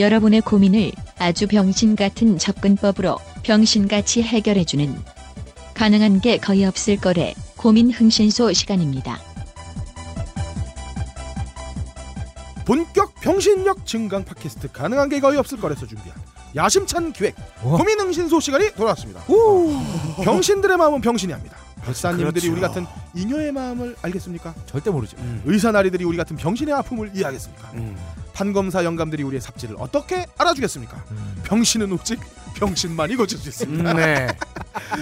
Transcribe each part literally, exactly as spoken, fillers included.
여러분의 고민을 아주 병신같은 접근법으로 병신같이 해결해주는 가능한 게 거의 없을 거래 고민 흥신소 시간입니다. 본격 병신력 증강 팟캐스트 가능한 게 거의 없을 거래서 준비한 야심찬 기획 오. 고민 흥신소 시간이 돌아왔습니다. 오. 병신들의 마음은 병신이 합니다. 박사님들이 그렇죠. 우리 같은 잉여의 마음을 알겠습니까? 절대 모르죠. 음. 의사나리들이 우리 같은 병신의 아픔을 이해하겠습니까? 음. 판검사 영감들이 우리의 삽질을 어떻게 알아주겠습니까? 음. 병신은 오직 병신만이 고칠 수 있습니다. 음, 네.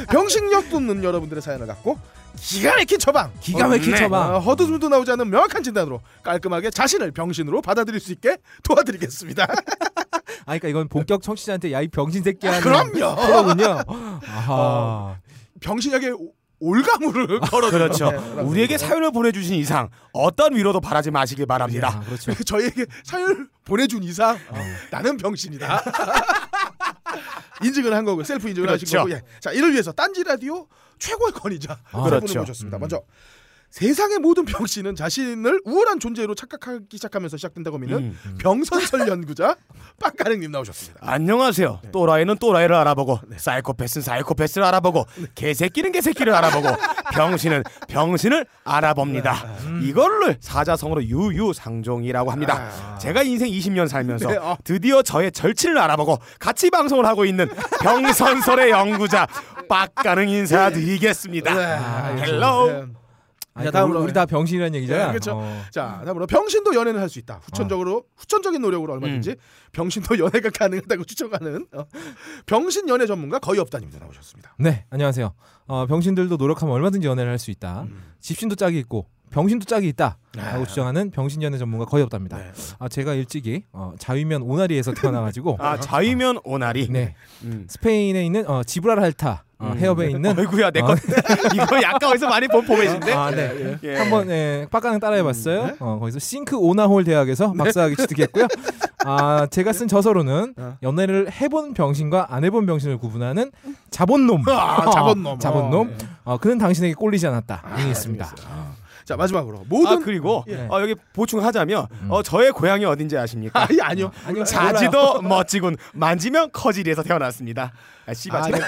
병신력 돕는 여러분들의 사연을 갖고 기가 막힌 처방, 기가 막힌 어, 처방, 어, 허드슨도 나오지 않는 명확한 진단으로 깔끔하게 자신을 병신으로 받아들일 수 있게 도와드리겠습니다. 아, 그러니까 이건 본격 청취자한테 야, 이 병신 새끼야. 그럼요. 그러군요. 어, 병신에게 올가무를 걸어드려요. 그렇죠. 네, 우리에게 사연을 보내주신 이상 어떤 위로도 바라지 마시길 바랍니다. 야, 그렇죠. 저희에게 사연을 보내준 이상 어. 나는 병신이다. 인증을 한 거고 셀프 인증을 그렇죠. 하신 거고. 예. 자, 이를 위해서 딴지 라디오 최고의 권위자 아, 여러분을 모셨습니다. 음. 먼저 세상의 모든 병신은 자신을 우월한 존재로 착각하기 시작하면서 시작된다고 믿는 음, 음. 병선설 연구자 빵가랭님 나오셨습니다. 안녕하세요. 네. 또라이는 또라이를 알아보고 네. 사이코패스는 사이코패스를 알아보고 네. 개새끼는 개새끼를 알아보고 병신은 병신을 알아봅니다. 음. 이걸 사자성어로 유유상종이라고 합니다. 아. 제가 인생 이십 년 살면서 네, 어. 드디어 저의 절친을 알아보고 같이 방송을 하고 있는 병선설의 연구자 빵가랭 인사드리겠습니다. 네. 아, 헬로우 네. 자, 다음으로 우리 다 병신이라는 얘기잖아. 네, 그렇죠. 어. 자, 다음으로 병신도 연애를 할 수 있다. 후천적으로 어. 후천적인 노력으로 얼마든지 음. 병신도 연애가 가능하다고 추천하는 어. 병신 연애 전문가 거의 없다님도 나오셨습니다. 네, 안녕하세요. 어, 병신들도 노력하면 얼마든지 연애를 할 수 있다. 음. 집신도 짝이 있고 병신도 짝이 있다라고 아. 주장하는 병신 연애 전문가 거의 없답니다. 네. 아, 제가 일찍이 어, 자위면 오나리에서 태어나가지고 아, 자위면 오나리. 네, 음. 스페인에 있는 어, 지브랄타. 어, 해협에 음. 있는 아이고야 내 것 어. 이거 약간 어디서 많이 본 포맷인데 아, 네. 예. 한번 예, 빡가는 따라해봤어요. 음. 어, 거기서 싱크 오나홀 대학에서 네. 박사학위 취득했고요. 아, 제가 쓴 저서로는 어. 연애를 해본 병신과 안 해본 병신을 구분하는 자본놈 아, 어, 자본놈 자본놈 어, 네. 어, 그는 당신에게 꼴리지 않았다 아, 있습니다. 아. 자, 마지막으로 모든 아, 그리고 예. 어, 여기 보충하자면 음. 어, 저의 고향이 어딘지 아십니까? 아니, 아니요. 아니요. 자지도 멋지군 만지면 커지리에서 태어났습니다. 아, 씨발. 아, 제가...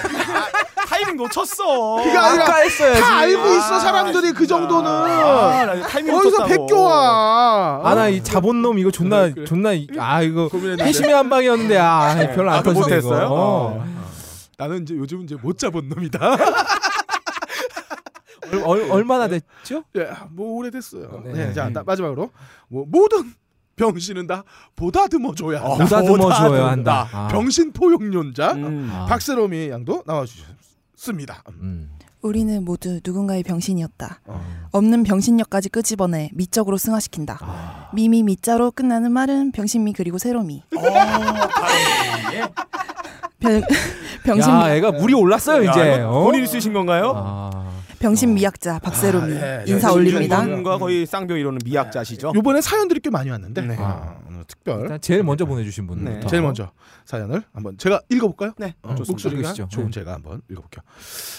타이밍 놓쳤어. 그가 아까 했어야지. 다 알고 있어 사람들이. 아, 그 정도는. 아, 타이밍 놓쳤다고. 어디서 백교와. 아, 나 이 자본놈 이거 존나 그래, 그래. 존나 아 이거 회심의 한 방이었는데 아 별로 안 터지네. 아, 못했어요. 어. 어. 나는 이제 요즘은 이제 못 잡은 놈이다. 얼, 얼마나 됐죠? 예, 뭐 오래됐어요. 네. 네. 자, 마지막으로 뭐 모든 병신은 다 보다듬어줘야 한다. 보다듬어줘야 보다듬어 한다. 아. 병신 포용론자 음. 박세롬이 양도 나와주셨습니다. 음. 우리는 모두 누군가의 병신이었다. 어. 없는 병신력까지 끄집어내 미적으로 승화시킨다. 아. 미미 미자로 끝나는 말은 병신미 그리고 세롬이. 오, 병, 병신미. 야, 애가 물이 올랐어요. 야, 이제 어? 본인이 쓰신 건가요? 아. 병신 미학자 박세롬이 아, 예, 인사 예, 올립니다. 이분과 거의 쌍벽 이론은 미학자시죠. 이번에 사연들이 꽤 많이 왔는데 네. 아, 오늘 특별 제일 먼저 보내주신 분 네. 제일 먼저 사연을 한번 제가 읽어볼까요? 네, 어, 목소리가 좋은 제가 한번 읽어볼게요.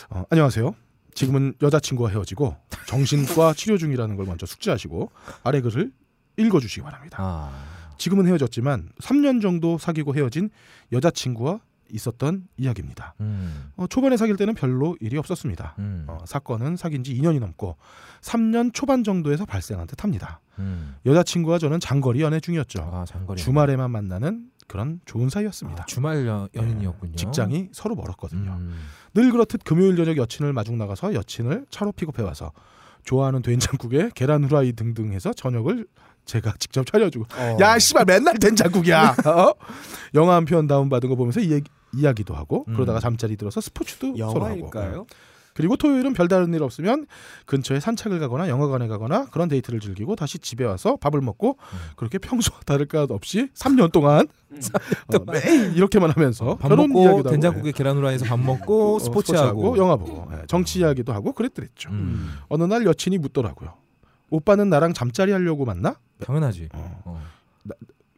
어, 안녕하세요. 지금은 여자친구와 헤어지고 정신과 치료 중이라는 걸 먼저 숙지하시고 아래 글을 읽어주시기 바랍니다. 아. 지금은 헤어졌지만 삼 년 정도 사귀고 헤어진 여자친구와 있었던 이야기입니다. 음. 어, 초반에 사귈 때는 별로 일이 없었습니다. 음. 어, 사건은 사귄 지 이 년이 넘고 삼 년 초반 정도에서 발생한 듯합니다. 음. 여자친구와 저는 장거리 연애 중이었죠. 아, 장거리 주말에만 연애. 만나는 그런 좋은 사이였습니다. 아, 주말 여, 연인이었군요. 네, 직장이 서로 멀었거든요. 음. 늘 그렇듯 금요일 저녁 여친을 마중 나가서 여친을 차로 픽업해와서 좋아하는 된장국에 계란 후라이 등등 해서 저녁을 제가 직접 차려주고 어. 야 씨발 맨날 된장국이야. 어? 영화 한 편 다운받은 거 보면서 이야기, 이야기도 하고 음. 그러다가 잠자리 들어서 스포츠도 서로 하고 네. 그리고 토요일은 별다른 일 없으면 근처에 산책을 가거나 영화관에 가거나 그런 데이트를 즐기고 다시 집에 와서 밥을 먹고 음. 그렇게 평소와 다를 것 없이 삼 년 동안 음. 어, 매일 이렇게만 하면서 밥 먹고 된장국에 계란 후라이에서 밥 먹고 스포츠하고 영화 보고 네, 정치 이야기도 하고 그랬더랬죠. 음. 어느 날 여친이 묻더라고요. 오빠는 나랑 잠자리 하려고 만나? 당연하지. 어. 어. 나,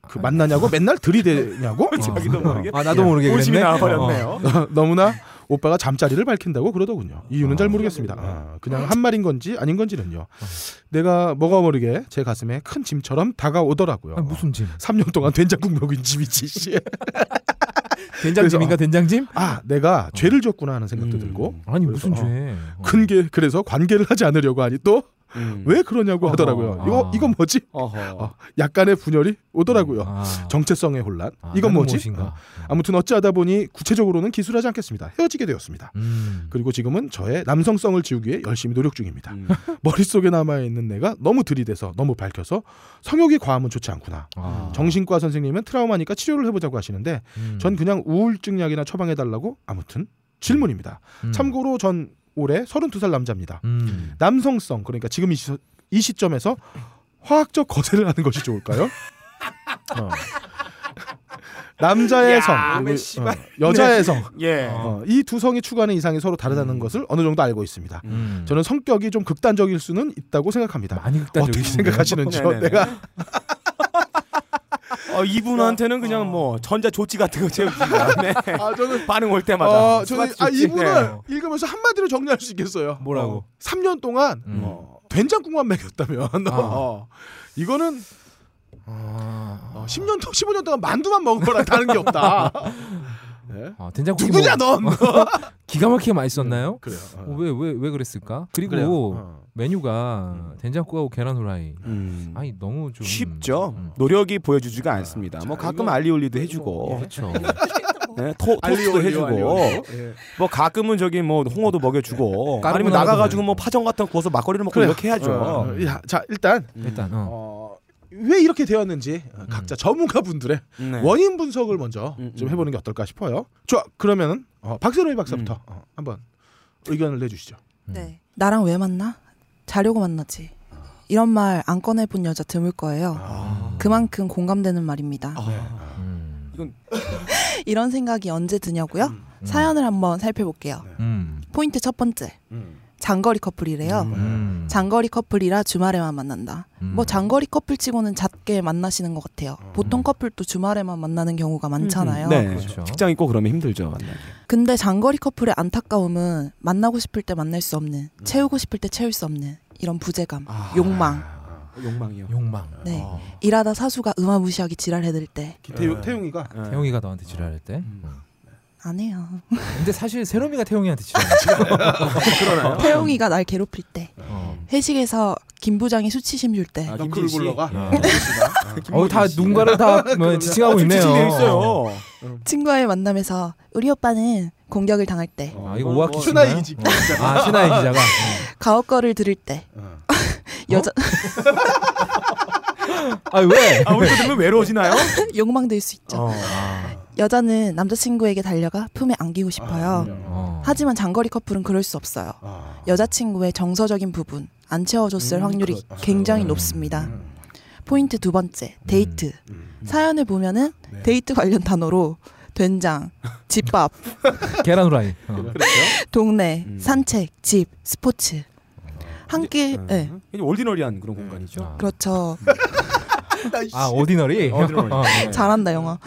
그 만나냐고 맨날 들이대냐고? 어. 자기도 모르게. 아, 나도 모르게 그랬네. 오심이 나와버렸네요. 어. 너무나 오빠가 잠자리를 밝힌다고 그러더군요. 이유는 아, 잘 모르겠습니다. 아, 그냥 한 말인 건지 아닌 건지는요. 아. 내가 뭐가 모르게 제 가슴에 큰 짐처럼 다가오더라고요. 아, 무슨 짐? 삼 년 동안 된장국 먹은 짐이지. 된장짐인가 된장짐? 아, 내가 어. 죄를 졌구나 하는 생각도 음. 들고. 아니 무슨 죄? 어. 큰게 그래서 관계를 하지 않으려고 하니 또. 음. 왜 그러냐고 어허, 하더라고요. 아. 이거 이건 뭐지? 어, 약간의 분열이 오더라고요. 아. 정체성의 혼란. 아, 이건 뭐지? 무엇인가? 아무튼 어찌하다 보니 구체적으로는 기술하지 않겠습니다. 헤어지게 되었습니다. 음. 그리고 지금은 저의 남성성을 지우기 위해 열심히 노력 중입니다. 음. 머릿속에 남아있는 내가 너무 들이대서 너무 밝혀서 성욕이 과하면 좋지 않구나. 아. 정신과 선생님은 트라우마니까 치료를 해보자고 하시는데 음. 전 그냥 우울증 약이나 처방해달라고. 아무튼 질문입니다. 음. 참고로 전 올해 서른두 살 남자입니다. 음. 남성성, 그러니까 지금 이, 시, 이 시점에서 화학적 거세를 하는 것이 좋을까요? 어. 남자의 야, 성, 어, 여자의 성. 예. 어, 이 두 성이 추구하는 이상이 서로 다르다는 음. 것을 어느 정도 알고 있습니다. 음. 저는 성격이 좀 극단적일 수는 있다고 생각합니다. 많이 극단적이신가요? 어떻게 생각하시는지요? 내가... 어, 이분한테는 그냥 어. 뭐 전자 조치 같은 거 채우기가 네. 아, 저는 반응 올 때마다. 어, 저는 아, 이분을 네. 읽으면서 한마디로 정리할 수 있겠어요. 뭐라고? 어. 삼 년 동안 음. 어. 된장국만 먹였다면 아. 어. 이거는 아. 어, 십 년, 십오 년 동안 만두만 먹은 거랑 다른 게 없다. 네? 아, 된장국 누구냐 뭐... 넌? 기가 막히게 많이 썼나요? 그래요. 왜 왜 왜 그랬을까? 그리고 어. 메뉴가 음. 된장국하고 계란 후라이. 음. 아니 너무 좀 쉽죠. 음. 노력이 보여주지가 아, 않습니다. 자, 뭐 가끔 이거... 알리올리도 해주고, 예, 그렇죠. 네, 토, 토스도 해주고, 예. 뭐 가끔은 저기 뭐 홍어도 먹여주고, 아니면 나가가지고 뭐 파전 같은 거 구워서 막걸리를 먹고 그래요. 이렇게 해야죠. 어, 어. 야, 자 일단 음. 일단 어. 어, 왜 이렇게 되었는지 음. 각자 전문가분들의 네. 원인 분석을 먼저 음, 좀 해보는 게 어떨까 싶어요. 좋아, 그러면은 어, 박세로이 박사부터 음. 어, 한번 의견을 내주시죠. 네, 나랑 왜 만나? 자려고 만났지. 이런 말 안 꺼내본 여자 드물 거예요. 아... 그만큼 공감되는 말입니다. 아... 음... 이건... 이런 생각이 언제 드냐고요? 음, 음. 사연을 한번 살펴볼게요. 음. 포인트 첫 번째. 음. 장거리 커플이래요. 음. 장거리 커플이라 주말에만 만난다. 음. 뭐 장거리 커플치고는 잦게 만나시는 것 같아요. 음. 보통 커플도 주말에만 만나는 경우가 많잖아요. 음. 네. 그렇죠. 직장 있고 그러면 힘들죠. 만나기. 근데 장거리 커플의 안타까움은 만나고 싶을 때 만날 수 없는, 음. 채우고 싶을 때 채울 수 없는 이런 부재감, 아. 욕망. 아. 욕망이요. 욕망. 네. 아. 일하다 사수가 음화무시하기 지랄해드릴 때. 태용, 태용이가? 네. 태용이가 너한테 지랄할 때. 음. 음. 안 해요. 근데 사실 세롬이가 태용이한테 지랄하잖아요. 태용이가 날 괴롭힐 때, 어. 회식에서 김 부장이 수치심 줄 때, 아, 김 굴러가. 어, 다 누군가를 다 뭐, 지칭하고 아, 있네요. 있어요. 친구와의 만남에서 우리 오빠는 공격을 당할 때, 아, 이거 오학기 신하이 기자가, 아, 신하이 기자가 가업거를 들을 때, 어. 여자. 아 왜? 아 우리도 들으면 외로워지나요? 욕망될 수 있죠. 어. 여자는 남자친구에게 달려가 품에 안기고 싶어요. 아, 어. 하지만 장거리 커플은 그럴 수 없어요. 아. 여자친구의 정서적인 부분 안 채워줬을 음, 확률이 그렇죠. 굉장히 음. 높습니다. 음. 포인트 두 번째, 데이트. 음. 음. 사연을 보면은 네. 데이트 관련 단어로 된장, 집밥, 계란 후라이, 어. 동네, 음. 산책, 집, 스포츠. 함께 예. 네. 오디너리한 그런 공간이죠. 아. 그렇죠. 아, 오디너리. 오디너리. 어, 네. 잘한다, 영어.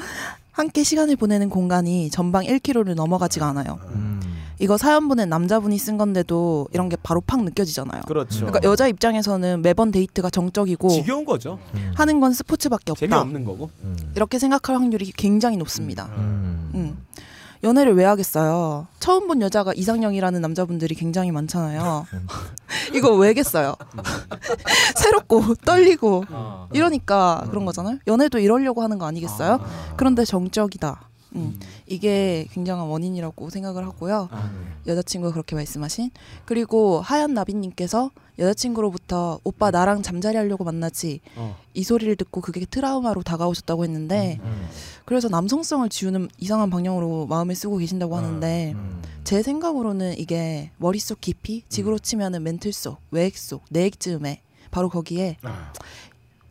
함께 시간을 보내는 공간이 전방 일 킬로미터를 넘어가지가 않아요. 음. 이거 사연 보낸 남자분이 쓴 건데도 이런 게 바로 팍 느껴지잖아요. 그렇죠. 그러니까 여자 입장에서는 매번 데이트가 정적이고 지겨운 거죠. 하는 건 스포츠밖에 없다. 재미없는 거고. 음. 이렇게 생각할 확률이 굉장히 높습니다. 음. 음. 연애를 왜 하겠어요? 처음 본 여자가 이상형이라는 남자분들이 굉장히 많잖아요. 이거 왜겠어요? 새롭고 떨리고 이러니까 그런 거잖아요. 연애도 이러려고 하는 거 아니겠어요? 그런데 정적이다. 음. 이게 굉장한 원인이라고 생각을 하고요. 여자친구가 그렇게 말씀하신. 그리고 하얀 나비님께서 여자친구로부터 오빠 나랑 잠자리 하려고 만나지 어. 이 소리를 듣고 그게 트라우마로 다가오셨다고 했는데 음, 음. 그래서 남성성을 지우는 이상한 방향으로 마음을 쓰고 계신다고 음, 하는데 음. 제 생각으로는 이게 머릿속 깊이 지구로 치면은 멘틀 속, 외액 속, 내액 즈음에 바로 거기에 아.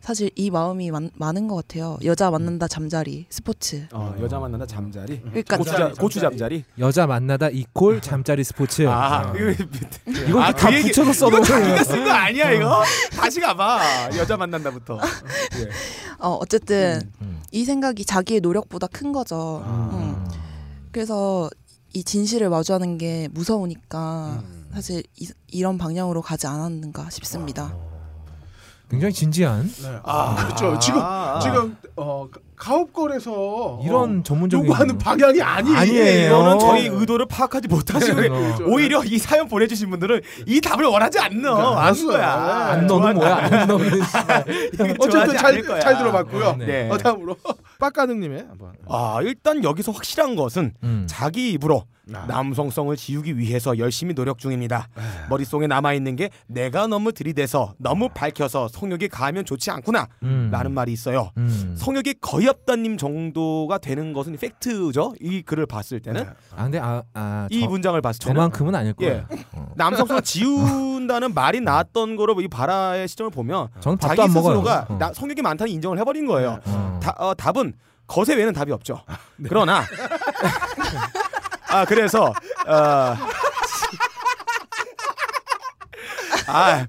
사실 이 마음이 많, 많은 것 같아요. 여자 만난다 잠자리, 스포츠. 어, 여자 만난다 잠자리. 그러니까 고추, 잠자리. 고추 잠자리. 여자 만나다 이콜 잠자리 스포츠. 아, 어. 이거 아, 다 그 붙여서 써도 자기가 쓴 거 아니야 이거? 다시 가봐. 여자 만난다부터. 예. 어, 어쨌든 음, 음. 이 생각이 자기의 노력보다 큰 거죠. 아. 음. 그래서 이 진실을 마주하는 게 무서우니까 음. 사실 이, 이런 방향으로 가지 않았는가 싶습니다. 와. 굉장히 진지한. 네. 아, 아 그렇죠. 아, 지금 아, 지금 어, 가업걸에서 이런 어, 전문적인 요구하는 방향이 아니에요. 아니에요. 이거는 저희 의도를 파악하지 못하시고 어. 오히려 이 사연 보내주신 분들은 이 답을 원하지 않는 안 거야. 안 너는 뭐야? 안 너는. 어쨌든 잘 잘 들어봤고요. 네. 네. 어, 다음으로 빡가능님의 한번. 아 일단 여기서 확실한 것은 음. 자기 입으로. 아. 남성성을 지우기 위해서 열심히 노력 중입니다. 아. 머릿속에 남아있는 게 내가 너무 들이대서 너무 밝혀서 성욕이 가하면 좋지 않구나 음. 라는 말이 있어요. 음. 성욕이 거의 없다님 정도가 되는 것은 팩트죠. 이 글을 봤을 때는 아, 근데 아, 아, 이 저, 문장을 봤을 때는 저만큼은 아닐 거예요. 예. 어. 남성성을 지운다는 말이 나왔던 거로 이 바라의 시점을 보면 저는 자기 스스로가 어. 나, 성욕이 많다는 인정을 해버린 거예요. 어. 다, 어, 답은 거세 외에는 답이 없죠. 아, 네. 그러나 아 그래서 어... 아,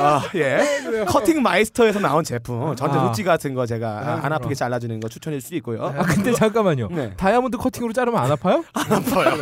어, 예. 커팅 마이스터에서 나온 제품 전자 조치 같은 거 제가 안 아프게 잘라주는 거 추천해 줄 수 있고요. 아 근데 잠깐만요. 네. 다이아몬드 커팅으로 자르면 안 아파요? 안 아파요.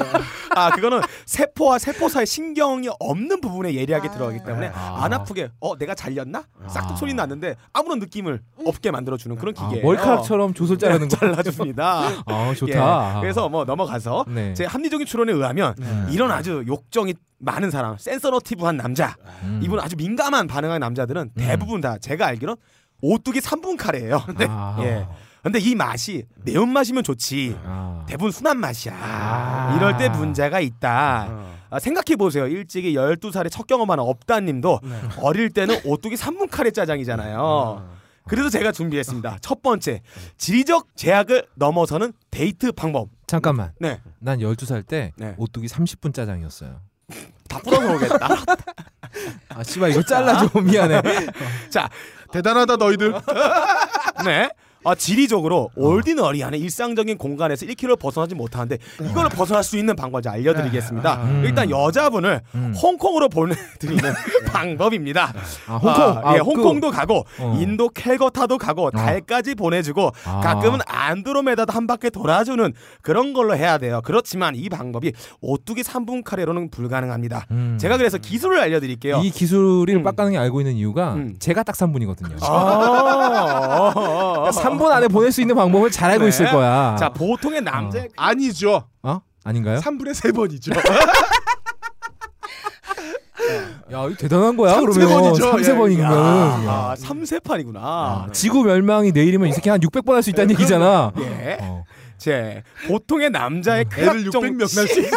아 그거는 세포와 세포 사이 신경이 없는 부분에 예리하게 들어가기 때문에 안 아프게 어 내가 잘렸나? 싹둑 소리 났는데 아무런 느낌을 없게 만들어주는 그런 기계. 아, 몰카락처럼 조솔 자르는 거 잘라줍니다. 아 좋다. 예. 그래서 뭐 넘어가서 네. 제 합리적인 추론에 의하면 네. 이런 아주 욕정이 많은 사람, 센서러티브한 남자, 음. 이분 아주 민감한 반응하는 남자들은 음. 대부분 다 제가 알기론 오뚜기 삼 분 카레예요. 네. 아. 예. 근데 이 맛이 매운맛이면 좋지 아. 대부분 순한 맛이야. 아. 이럴 때 문제가 있다. 아. 아, 생각해보세요. 일찍이 열두 살에 첫 경험하는 업다님도 네. 어릴 때는 오뚜기 삼 분 카레 짜장이잖아요. 아. 그래서 제가 준비했습니다. 첫 번째, 지리적 제약을 넘어서는 데이트 방법. 잠깐만. 네. 난 열두 살 때 네. 오뚜기 삼십 분 짜장이었어요. 다 뿌려놓겠다. 아 씨발 이거 잘라줘. 미안해. 자 대단하다 너희들. 네. 아 지리적으로 올디너리한 일상적인 공간에서 일 킬로미터 벗어나지 못하는데 이걸로 벗어날 수 있는 방법을 알려드리겠습니다. 음. 일단 여자분을 음. 홍콩으로 보내드리는 방법입니다. 아, 홍콩, 아, 예, 아, 홍콩도 그... 가고 어. 인도 캘거타도 가고 어. 달까지 보내주고 아. 가끔은 안드로메다도 한 바퀴 돌아주는 그런 걸로 해야 돼요. 그렇지만 이 방법이 오뚜기 삼 분 카레로는 불가능합니다. 음. 제가 그래서 기술을 알려드릴게요. 이 기술을 음. 빡가능이 알고 있는 이유가 음. 제가 딱 삼 분이거든요. 아 그러니까 삼 분 안에 보낼 수 있는 방법을 잘 알고 네. 있을 거야. 자, 보통의 남자 어. 아니죠. 어? 아닌가요? 삼 분에 세 번이죠. 야, 이거 대단한 거야. 그러면 삼 세 번이구나. 아, 삼 세판이구나. 아, 네. 지구 멸망이 내일이면 이 새끼 한 육백 번 할 수 있다는 얘기잖아. 예. 어. 제 보통의 남자의 쾌락정 육백 명 날 수 있어.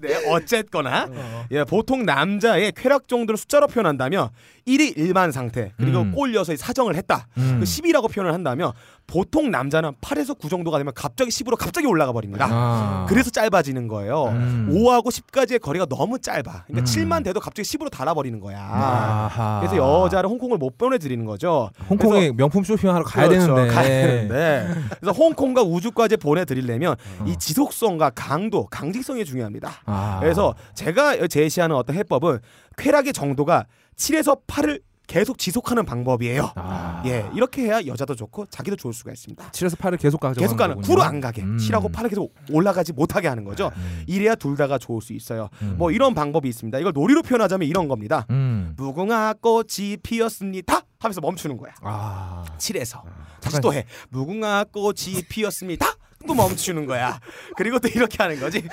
네, 어쨌거나 어. 예, 보통 남자의 쾌락 정도를 숫자로 표현한다면 일이 일반 상태 그리고 음. 꼴려서 사정을 했다 음. 십이라고 표현을 한다면 보통 남자는 팔에서 구 정도가 되면 갑자기 십으로 갑자기 올라가 버립니다. 아. 그래서 짧아지는 거예요. 음. 오하고 십까지의 거리가 너무 짧아. 그러니까 음. 칠만 돼도 갑자기 십으로 달아버리는 거야. 아하. 그래서 여자를 홍콩을 못 보내드리는 거죠. 홍콩에 명품 쇼핑하러 가야, 그렇죠, 되는데. 가야 되는데 그래서 홍콩과 우주까지 보내드리려면 어. 이 지속성과 강도, 강직성이 중요합니다. 아. 그래서 제가 제시하는 어떤 해법은 쾌락의 정도가 칠에서 팔을 계속 지속하는 방법이에요. 아. 예, 이렇게 해야 여자도 좋고 자기도 좋을 수가 있습니다. 칠에서 팔을 계속 가져가는 계속 가는 구로 안 가게 음. 칠하고 팔을 계속 올라가지 못하게 하는 거죠. 음. 이래야 둘 다가 좋을 수 있어요. 음. 뭐 이런 방법이 있습니다. 이걸 놀이로 표현하자면 이런 겁니다. 음. 무궁화 꽃이 피었습니다 하면서 멈추는 거야. 아. 칠에서 아. 다시 또 해. 무궁화 꽃이 피었습니다 또 멈추는 거야. 그리고 또 이렇게 하는 거지.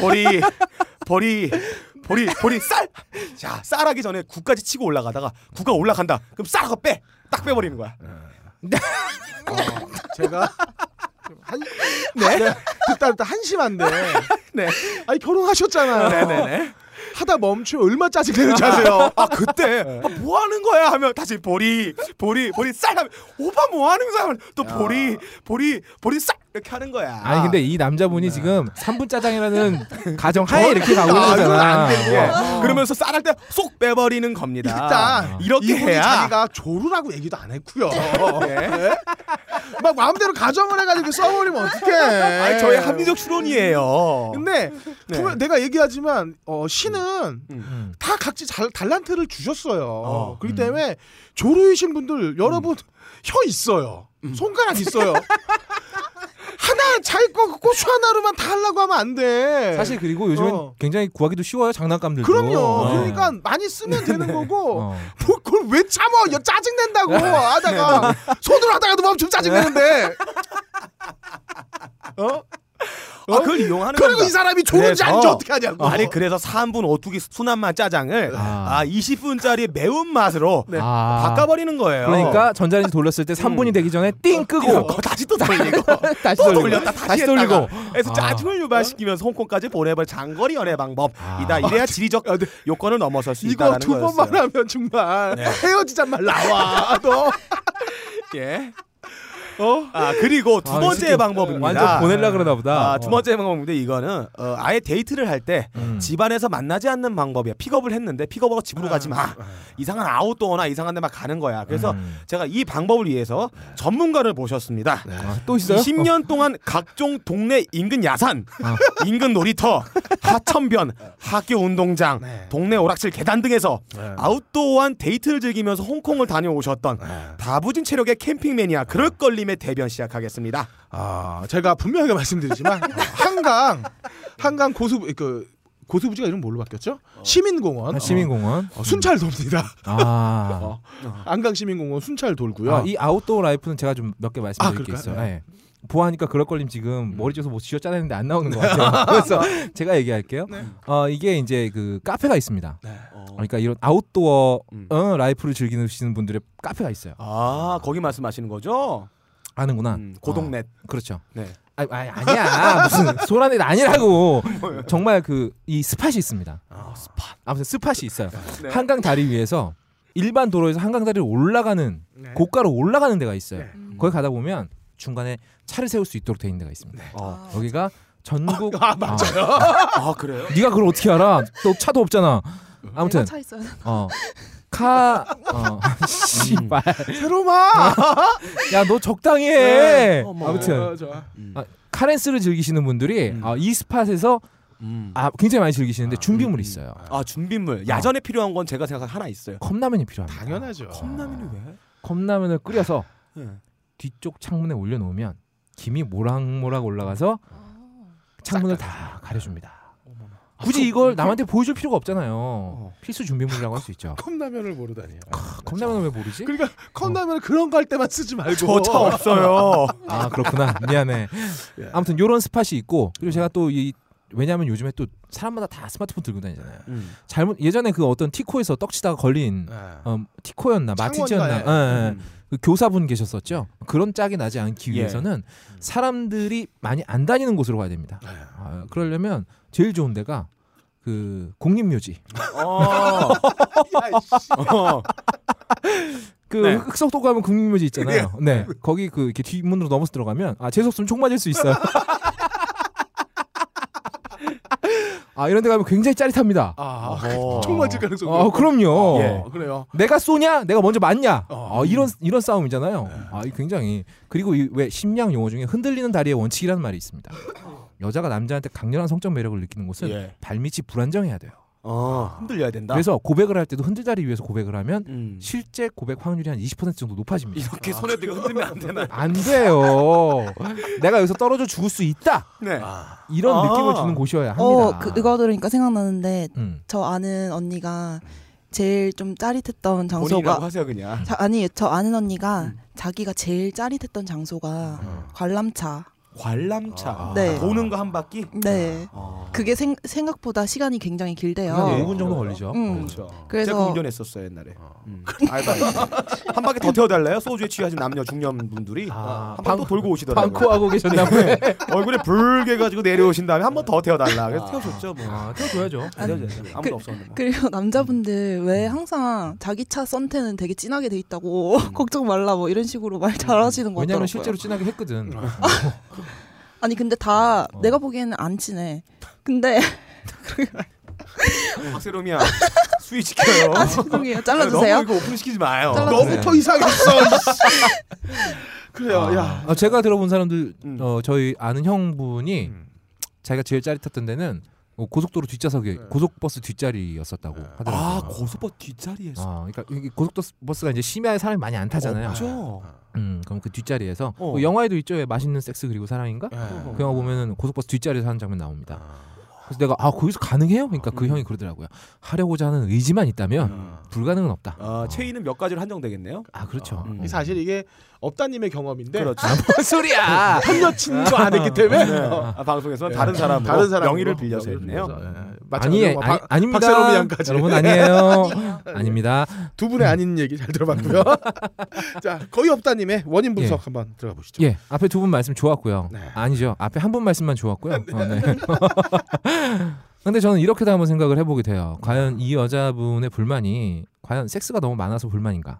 보리 보리 보리 보리 쌀. 자, 쌀하기 전에 구까지 치고 올라가다가 구가 올라간다. 그럼 쌀하고 빼. 딱 빼버리는 거야. 어, 제가 한 네. 네. 듣다 듣다 한심한데. 네. 아니 결혼하셨잖아요. 네네네. 하다 멈추면 얼마 짜증 내는지 아세요? 아 그때 아, 뭐 하는 거야 하면 다시 보리 보리 보리 쌀 하면 오빠 뭐 하는 거야 하면 또 야. 보리 보리 보리 쌀 이렇게 하는 거야. 아니 근데 이 남자분이 네. 지금 삼 분 짜장이라는 가정하에 이렇게 가고 있는 거잖아. 안 어. 그러면서 쌀할 때 쏙 빼버리는 겁니다. 일단 어. 이렇게 해야 자기가 조르라고 얘기도 안 했고요. 네. 네. 막 마음대로 가정을 해가지고 써버리면 어떡해. 아니 저의 합리적 추론이에요. 근데 네. 내가 얘기하지만 어, 신은 음. 다 각지 잘, 달란트를 주셨어요. 어. 그렇기 때문에 음. 조르이신 분들 여러분 음. 혀 있어요. 음. 손가락 있어요. 하나 자기 거 고추 하나로만 다 하려고 하면 안 돼. 사실 그리고 요즘엔 어. 굉장히 구하기도 쉬워요, 장난감들도. 그럼요. 어. 그러니까 많이 쓰면 되는 거고 어. 뭐 그걸 왜 참아? 야, 짜증낸다고 하다가 손으로 하다가도 멈추면 짜증내는데 어? 어? 아, 그걸 이용하는 그리고 겁니다. 이 사람이 졸은지 안지 어떻게 하냐고. 아니 그래서 삼 분 오뚜기 순한맛 짜장을 아, 아 이십 분짜리 매운맛으로 네. 아. 바꿔버리는 거예요. 그러니까 전자레인지 돌렸을 때 삼 분이 음. 되기 전에 띵 끄고 어, 다시 또 돌리고 다시 또 돌렸다 다시, 다시 돌리고 그래서 아. 짜증을 유발시키면서 홍콩까지 보내버린 장거리 연애 방법이다. 아. 이래야 지리적 요건을 넘어설 수 있다는 거였어요. 이거 두 번만 하면 정말 네. 헤어지자 말 나와 너. 예. 어? 아 그리고 두 아, 번째 방법입니다. 완전 보내려 그러나 보다. 아, 두 번째 어. 방법인데 이거는 어, 아예 데이트를 할 때 음. 집안에서 만나지 않는 방법이야. 픽업을 했는데 픽업으로 집으로 음. 가지 마. 음. 이상한 아웃도어나 이상한 데 막 가는 거야. 그래서 음. 제가 이 방법을 위해서 전문가를 모셨습니다. 네. 아, 또 있어요? 십 년 어. 동안 각종 동네 인근 야산, 아. 인근 놀이터, 하천변, 학교 운동장, 네. 동네 오락실 계단 등에서 네. 아웃도어한 데이트를 즐기면서 홍콩을 다녀오셨던 네. 다부진 체력의 캠핑 매니아 그럴 걸림 대변 시작하겠습니다. 아, 제가 분명하게 말씀드리지만 한강 한강 고수 그 고수부지가 이름 뭘로 바뀌었죠? 어. 시민공원. 아, 시민공원. 어, 순찰 돕니다. 아. 어. 안강 시민공원 순찰 돌고요. 아, 이 아웃도어 라이프는 제가 좀 몇 개 말씀드릴 아, 게 있어요. 네. 보아하니까 그럴 걸림 지금 머리 쪄서 뭐 쥐어짜냈는데 안 나오는 것 같아요. 그래서 제가 얘기할게요. 네. 어, 이게 이제 그 카페가 있습니다. 네. 어. 그러니까 이런 아웃도어 음. 어, 라이프를 즐기시는 분들의 카페가 있어요. 아, 거기 말씀하시는 거죠? 아는구나. 음, 고동넷. 어, 그렇죠. 네. 아, 아, 아니야. 무슨 소란넷 아니라고. 정말 그 이 스팟이 있습니다. 아, 스팟. 아무튼 스팟이 있어요. 네. 한강 다리 위에서 일반 도로에서 한강 다리를 올라가는 네. 고가로 올라가는 데가 있어요. 네. 음. 거기 가다 보면 중간에 차를 세울 수 있도록 돼 있는 데가 있습니다. 네. 어. 아. 여기가 전국 아, 아 맞아요. 아, 그래요? 네가 그걸 어떻게 알아? 너 차도 없잖아. 아무튼 차 있어요. 어. 카... 어... 씨발 새로마! 야, 너 적당히 해! 네. 아무튼 음. 아, 카렌스를 즐기시는 분들이 음. 아, 이 스팟에서 음. 아, 굉장히 많이 즐기시는데 아, 준비물이 음. 있어요. 아, 준비물. 야전에 필요한 건 제가 생각한 하나 있어요. 컵라면이 필요합니다. 당연하죠. 아, 컵라면이 왜? 컵라면을 끓여서 네. 뒤쪽 창문에 올려놓으면 김이 모락모락 올라가서 아, 창문을 다 가려줍니다. 굳이 이걸 남한테 보여줄 필요가 없잖아요. 어. 필수 준비물이라고 할 수 있죠. 컵라면을 모르다니요. 컵라면을 왜 모르지? 그러니까 컵라면을 어. 그런 거 할 때만 쓰지 말고. 저 차 없어요. 아, 그렇구나. 미안해. 예. 아무튼 요런 스팟이 있고 그리고 제가 또 이 왜냐하면 요즘에 또 사람마다 다 스마트폰 들고 다니잖아요. 음. 잘못 예전에 그 어떤 티코에서 떡치다가 걸린 네. 어, 티코였나 마티즈였나 예. 예. 음. 그 교사분 계셨었죠. 그런 짝이 나지 않기 위해서는 예. 사람들이 많이 안 다니는 곳으로 가야 됩니다. 예. 아, 그러려면 제일 좋은 데가 그 공립묘지. 어. 어. 그 네. 흑석도 가면 공립묘지 있잖아요. 네. 거기 그 이렇게 뒷문으로 넘어서 들어가면 아, 재수 없으면 총 맞을 수 있어요. 아, 이런 데 가면 굉장히 짜릿합니다. 아, 어. 총 맞을 가능성이. 아, 그럼요. 예. 그래요. 내가 쏘냐? 내가 먼저 맞냐? 어. 아, 이런 이런 싸움이잖아요. 네. 아, 굉장히. 그리고 이, 왜 심리학 용어 중에 흔들리는 다리의 원칙이라는 말이 있습니다. 여자가 남자한테 강렬한 성적 매력을 느끼는 곳은 예. 발밑이 불안정해야 돼요. 아, 흔들려야 된다. 그래서 고백을 할 때도 흔들다리 위에서 고백을 하면 음. 실제 고백 확률이 한 이십 퍼센트 정도 높아집니다. 이렇게 손에 들고 흔들면 안 되나요? 안 돼요. 내가 여기서 떨어져 죽을 수 있다. 네. 이런 아. 느낌을 주는 곳이어야 합니다. 어, 그, 그거 들으니까 생각나는데 음. 저 아는 언니가 제일 좀 짜릿했던 장소가 하세요, 그냥. 자, 아니 저 아는 언니가 음. 자기가 제일 짜릿했던 장소가 음. 관람차. 관람차 아, 네. 도는 거 한 바퀴? 네. 아. 그게 생, 생각보다 시간이 굉장히 길대요. 네, 오 분 정도 걸리죠. 음. 그렇죠. 그래서 제가 운전했었어요 옛날에. 아. 음. 한 바퀴 더 태워달래요? 소주에 취하신 남녀 중년분들이 아. 한 번 또 돌고 오시더라고요. 방코하고 계셨나 보네. 얼굴에 붉게 가지고 내려오신 다음에 한 번 더 태워달라. 그래서 아. 태워줬죠 뭐. 아, 태워줘야죠. 아니, 아무도 그, 없었는데 뭐. 그리고 남자분들 왜 항상 자기 차 썬텐은 되게 진하게 돼 있다고 음. 걱정 말라 뭐 이런 식으로 말 잘하시는 음. 거 같더라고요. 왜냐면 실제로 진하게 했거든. 아니 근데 다 어. 내가 보기에는 안 친해. 근데 박세롬이야 수위 지켜요. 아, 죄송해요. 잘라주세요. 너무 이거 오픈 시키지 마요. 너무 더 이상했어. 그래요. 아, 야, 아, 제가 들어본 사람들 음. 어, 저희 아는 형분이 음. 자기가 제일 짜릿했던 데는 어, 고속도로 뒷좌석에 네. 고속버스 뒷자리였었다고 네. 하더라고요. 아 고속버스 뒷자리에서. 아, 그러니까 여기 고속버스가 이제 심야에 사람이 많이 안 타잖아요. 없죠. 음, 그럼 그 뒷자리에서 어. 그 영화에도 있죠. 왜 맛있는 섹스 그리고 사랑인가? 네. 그 영화 보면은 고속버스 뒷자리에서 하는 장면 나옵니다. 아. 그래서 내가 아 거기서 가능해요? 그러니까 음. 그 형이 그러더라고요. 하려고자 하는 의지만 있다면 음. 불가능은 없다. 아, 어. 체인은 몇 가지로 한정되겠네요. 아 그렇죠. 음. 사실 이게 업다님의 경험인데. 그렇죠. 아, 뭔 소리야. 한 여친도 안 했기 때문에 네. 어. 아, 방송에서 네. 다른 사람 다른 사람 명의를 빌려서 했네요. 네. 아니에요. 아, 아닙니다. 박세롬이한까지. 여러분 아니에요. 아닙니다. 두 분의 아닌 얘기 잘 들어봤고요. 자 거의 업다님의 원인 분석 예. 한번 들어가 보시죠. 예. 앞에 두 분 말씀 좋았고요. 네. 아니죠. 앞에 한 분 말씀만 좋았고요. 네. 어, 네. 근데 저는 이렇게도 한번 생각을 해보게 돼요. 과연 이 여자분의 불만이 과연 섹스가 너무 많아서 불만인가.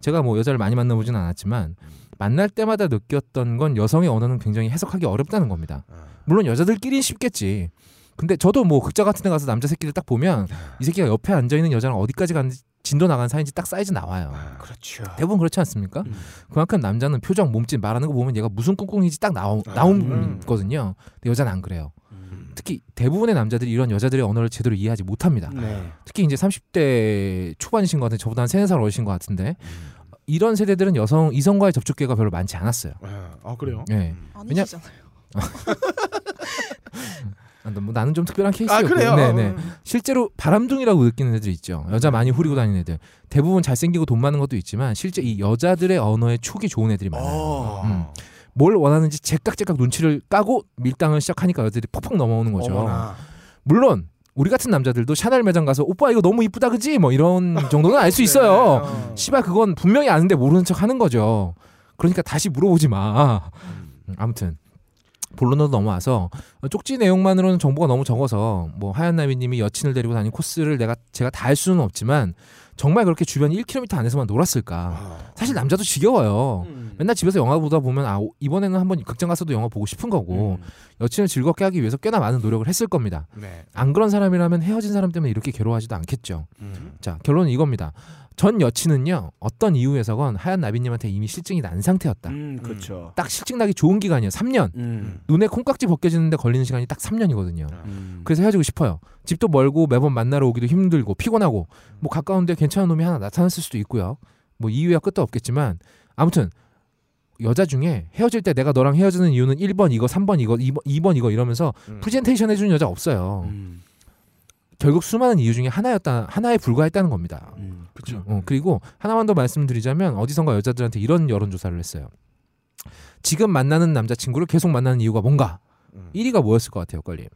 제가 뭐 여자를 많이 만나보진 않았지만 만날 때마다 느꼈던 건 여성의 언어는 굉장히 해석하기 어렵다는 겁니다. 물론 여자들끼리는 쉽겠지. 근데 저도 뭐 극장 같은 데 가서 남자 새끼들 딱 보면 이 새끼가 옆에 앉아있는 여자랑 어디까지 가는지 진도 나간 사이인지 딱 사이즈 나와요. 아, 그렇죠. 대부분 그렇지 않습니까? 음. 그만큼 남자는 표정, 몸짓, 말하는 거 보면 얘가 무슨 꿍꿍인지 딱 나오, 아, 나오거든요. 음. 근데 여자는 안 그래요. 특히 대부분의 남자들이 이런 여자들의 언어를 제대로 이해하지 못합니다. 네. 특히 이제 삼십 대 초반이신 것 같은데 저보다 한 세네 살 어리신 것 같은데 음. 이런 세대들은 여성 이성과의 접촉 기회가 별로 많지 않았어요. 아 그래요? 네. 아니시잖아요. 뭐 나는 좀 특별한 케이스였고. 아, 그래요? 네네. 음. 실제로 바람둥이라고 느끼는 애들 있죠. 여자 많이 후리고 다니는 애들. 대부분 잘생기고 돈 많은 것도 있지만 실제 이 여자들의 언어에 촉이 좋은 애들이 많아요. 음. 뭘 원하는지 제깍제깍 눈치를 까고 밀당을 시작하니까 여자들이 퍽퍽 넘어오는 거죠. 어머나. 물론 우리 같은 남자들도 샤넬 매장 가서 오빠 이거 너무 이쁘다 그지? 뭐 이런 정도는 알 수 있어요. 네. 씨발 그건 분명히 아는데 모르는 척 하는 거죠. 그러니까 다시 물어보지 마. 아무튼 본론으로 넘어와서 쪽지 내용만으로는 정보가 너무 적어서 뭐 하얀나비님이 여친을 데리고 다니는 코스를 내가 제가 다 할 수는 없지만 정말 그렇게 주변 일 킬로미터 안에서만 놀았을까. 사실 남자도 지겨워요. 음. 맨날 집에서 영화 보다 보면 아 이번에는 한번 극장 가서도 영화 보고 싶은 거고 음. 여친을 즐겁게 하기 위해서 꽤나 많은 노력을 했을 겁니다. 네. 안 그런 사람이라면 헤어진 사람 때문에 이렇게 괴로워하지도 않겠죠. 음. 자 결론은 이겁니다. 전 여친은요 어떤 이유에서건 하얀 나비님한테 이미 실증이 난 상태였다. 음, 그렇죠. 딱 실증 나기 좋은 기간이에요. 삼 년. 음. 눈에 콩깍지 벗겨지는데 걸리는 시간이 딱 삼 년이거든요. 음. 그래서 헤어지고 싶어요. 집도 멀고 매번 만나러 오기도 힘들고 피곤하고 뭐 가까운데 괜찮은 놈이 하나 나타났을 수도 있고요. 뭐 이유야 끝도 없겠지만 아무튼 여자 중에 헤어질 때 내가 너랑 헤어지는 이유는 일 번 이거 삼 번 이거 이 번, 이 번 이거 이러면서 음. 프레젠테이션 해주는 여자 없어요. 음. 결국 수많은 이유 중에 하나였다, 하나에 불과했다는 겁니다. 음, 그렇죠. 어, 그리고 하나만 더 말씀드리자면 어디선가 여자들한테 이런 여론조사를 했어요. 지금 만나는 남자친구를 계속 만나는 이유가 뭔가? 음. 일 위가 뭐였을 것 같아요, 걸림?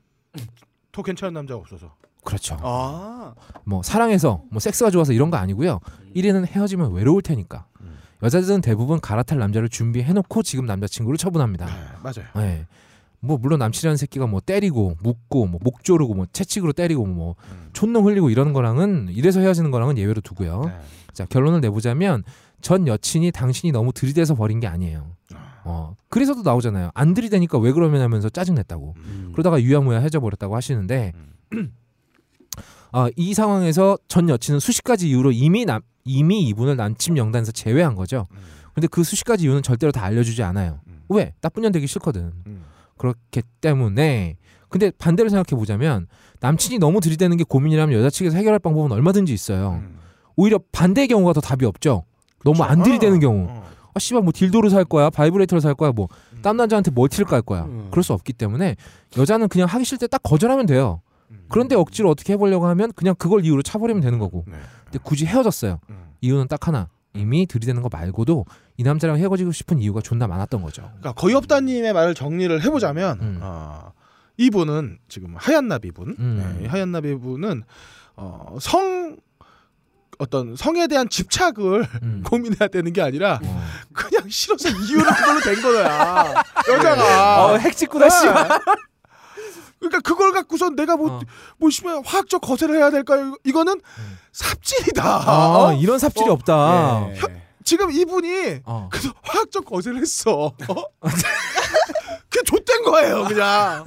더 괜찮은 남자가 없어서. 그렇죠. 아. 뭐 사랑해서, 뭐 섹스가 좋아서 이런 거 아니고요. 일 위는 헤어지면 외로울 테니까. 음. 여자들은 대부분 갈아탈 남자를 준비해놓고 지금 남자친구를 처분합니다. 네, 맞아요. 네. 뭐 물론 남친이라는 새끼가 뭐 때리고 묶고 뭐 목 조르고 뭐 채찍으로 때리고 뭐 음. 촛농 흘리고 이러는 거랑은 이래서 헤어지는 거랑은 예외로 두고요. 네. 자 결론을 내보자면 전 여친이 당신이 너무 들이대서 버린 게 아니에요. 어 그래서도 나오잖아요. 안 들이대니까 왜 그러면 하면서 짜증냈다고. 음. 그러다가 유야무야 해져버렸다고 하시는데 음. 어, 이 상황에서 전 여친은 수십 가지 이유로 이미 남, 이미 이분을 남친 명단에서 제외한 거죠. 음. 근데 그 수십 가지 이유는 절대로 다 알려주지 않아요. 음. 왜? 나쁜 년 되기 싫거든. 음. 그렇기 때문에 근데 반대로 생각해보자면 남친이 너무 들이대는 게 고민이라면 여자 측에서 해결할 방법은 얼마든지 있어요. 음. 오히려 반대의 경우가 더 답이 없죠. 그쵸? 너무 안 들이대는 아, 경우 어. 아 씨발 뭐 딜도를 살 거야 바이브레이터를 살 거야 뭐 음. 딴 남자한테 멀티를 깔 거야 음. 그럴 수 없기 때문에 여자는 그냥 하기 싫을 때 딱 거절하면 돼요. 음. 그런데 억지로 어떻게 해보려고 하면 그냥 그걸 이유로 차버리면 되는 거고 네. 근데 굳이 헤어졌어요. 음. 이유는 딱 하나. 이미 들이대는 거 말고도 이 남자랑 헤어지고 싶은 이유가 존나 많았던 거죠. 그러니까 거의 없다님의 말을 정리를 해보자면 음. 어, 이분은 지금 하얀 나비분, 음. 네, 하얀 나비분은 어, 성 어떤 성에 대한 집착을 음. 고민해야 되는 게 아니라 어. 그냥 싫어서 이유를 그걸로 된 거야. 여자가 어, 핵 찍구나 씨. 그러니까 그걸 갖고선 내가 뭐 뭐 심해 화학적 거세를 해야 될까요? 이거는 음. 삽질이다. 아, 어? 이런 삽질이 어? 없다. 예. 혀, 지금 이분이 어. 그래서 화학적 거세를 했어. 어? 그게 좆된 거예요, 그냥.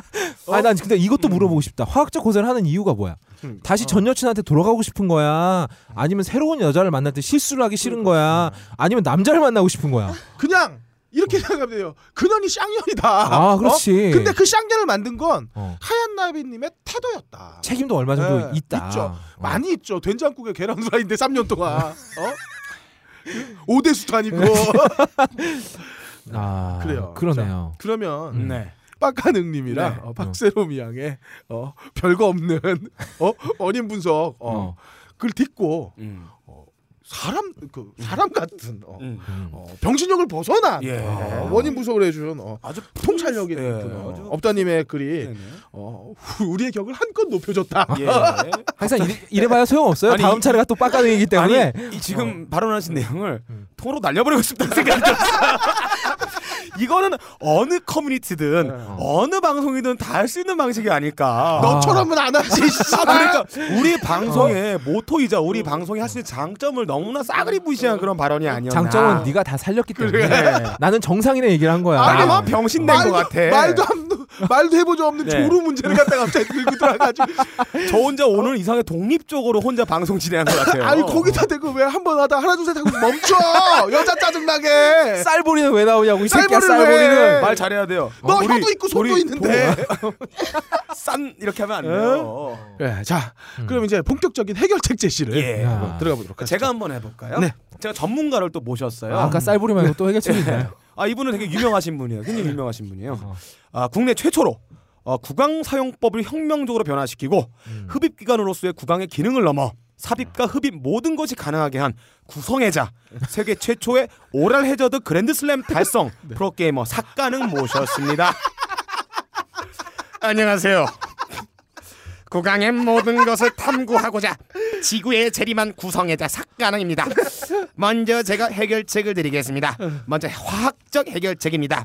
어? 아, 난 근데 이것도 물어보고 싶다. 화학적 거세를 하는 이유가 뭐야? 음. 다시 전 여친한테 돌아가고 싶은 거야? 아니면 새로운 여자를 만날 때 실수를 하기 싫은 거야? 아니면 남자를 만나고 싶은 거야? 그냥 이렇게 어. 생각하면 돼요. 근원이 쌍년이다. 아, 그렇지. 어? 근데 그 쌍년을 만든 건 어. 하얀나비님의 태도였다. 책임도 얼마 정도 네, 있다. 있죠. 어. 많이 있죠. 된장국에 계란 후라이인데 삼 년 동안. 어? 오대수도 아니고. 아, 그래요. 그러네요. 자, 그러면 음. 네. 빡가능님이랑 네. 어, 박세롬이 양의 어, 별거 없는 어, 어린 분석 어, 어. 그걸 듣고 음. 어, 사람 그 사람 같은 어, 음. 어, 병신력을 벗어난 예. 어, 원인 분석을 해준 어, 아주 통찰력이 예. 어, 업다님의 글이 어, 우리의 격을 한껏 높여줬다. 예. 항상 이래, 이래봐야 소용없어요. 아니, 다음 차례가 또 빡가능이기 때문에 아니, 이 지금 어. 발언하신 내용을 음. 통으로 날려버리고 싶다는 생각이 들었어요. 이거는 어느 커뮤니티든 어. 어느 방송이든 다 할 수 있는 방식이 아닐까. 아. 너처럼은 안 하지. 그러니까 우리 방송의 어. 모토이자 우리 어. 방송이 할 수 있는 장점을 너무나 싸그리 무시한 어. 그런 발언이 아니었나. 장점은 네가 다 살렸기 때문에 그래. 나는 정상인의 얘기를 한 거야. 나만 병신 된 것 같아. 말도 안, 말도 해보자 없는 네. 조루 문제를 갖다가 갑자기 들고 들어가지고 저 혼자 오늘 이상하게 독립적으로 혼자 방송 진행한 것 같아요. 아니 거기다 대고 왜 한 번 하다 하나 둘 셋 하고 멈춰. 여자 짜증나게. 쌀보리는 왜 나오냐고 이 새끼야. 쌀보리는 말 잘해야 돼요. 너 어, 혀도 있고 손도 있는데 싼 이렇게 하면 안 돼요. 네, 자 음. 그럼 이제 본격적인 해결책 제시를 예. 아. 들어가 보도록 하죠. 제가 한번 해볼까요? 네. 제가 전문가를 또 모셨어요. 아, 아까 쌀보리 말고 또 해결책이 있나요? 네. 아 이분은 되게 유명하신 분이에요. 굉장히 유명하신 분이에요. 어. 아, 국내 최초로 어, 구강 사용법을 혁명적으로 변화시키고 음. 흡입기관으로서의 구강의 기능을 넘어 삽입과 흡입 모든 것이 가능하게 한 구성애자 세계 최초의 오랄 해저드 그랜드슬램 달성 네. 프로게이머 삭가능 모셨습니다. 안녕하세요. 구강의 모든 것을 탐구하고자 지구에 재림한 구성애자 삭가능입니다. 먼저 제가 해결책을 드리겠습니다. 먼저 화학적 해결책입니다.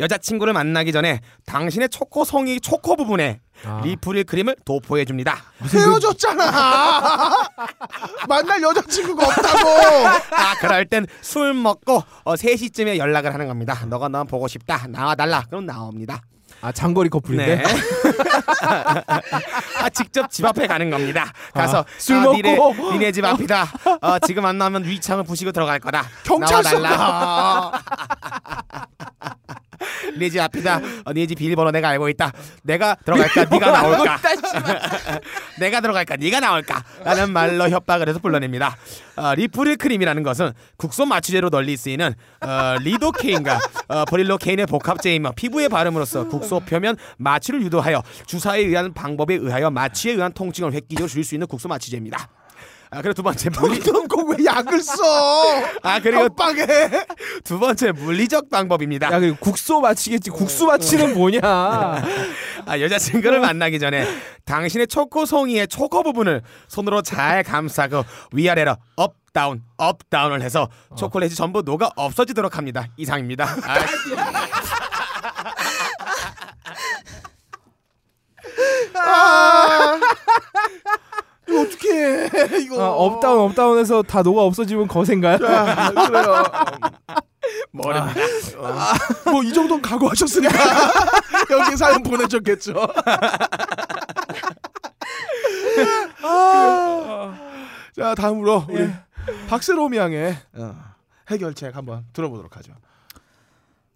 여자친구를 만나기 전에 당신의 초코송이 초코 부분에 아. 리프릴 크림을 도포해줍니다. 헤어졌잖아. 만날 여자친구가 없다고. 아 그럴 땐 술 먹고 어, 세 시쯤에 연락을 하는 겁니다. 너가 나 보고 싶다. 나와달라. 그럼 나옵니다. 아 장거리 커플인데? 네. 아, 직접 집 앞에 가는 겁니다. 가서 아, 술 아, 먹고 니네, 니네 집 앞이다. 어, 지금 안 나오면 위창을 부시고 들어갈 거다. 경찰서다. 네 집 앞이다. 어, 네 집 비밀번호 내가 알고 있다. 내가 들어갈까? 네가 나올까? 내가 들어갈까? 네가 나올까? 라는 말로 협박을 해서 불러냅니다. 어, 리프릴 크림이라는 것은 국소 마취제로 널리 쓰이는 어, 리도케인과 어, 브릴로케인의 복합제이며 피부에 바름으로써 국소 표면 마취를 유도하여 주사에 의한 방법에 의하여 마취에 의한 통증을 획기적으로 줄일 수 있는 국소 마취제입니다. 아, 그리고 두 번째 물리 왜 약을 써? 아 그리고 빵에 두 번째 물리적 방법입니다. 야 그리고 국소 마취겠지. 국수 마취는 뭐냐? 아 여자친구를 만나기 전에 당신의 초코 송이의 초코 부분을 손으로 잘 감싸고 위아래로 업 다운 업 다운을 해서 초콜릿이 전부 녹아 없어지도록 합니다. 이상입니다. 아. 아. 이거 어떡해 이거. 아, 업다운 업다운해서 다 녹아 없어지면 거센가요? 아, 그래요. 뭐라. 아, 아, 뭐 이 정도는 각오하셨으니까 여기 사연 보내셨겠죠. 아, 자 다음으로 우리 예. 박세롬이 양의 어, 해결책 한번 들어보도록 하죠.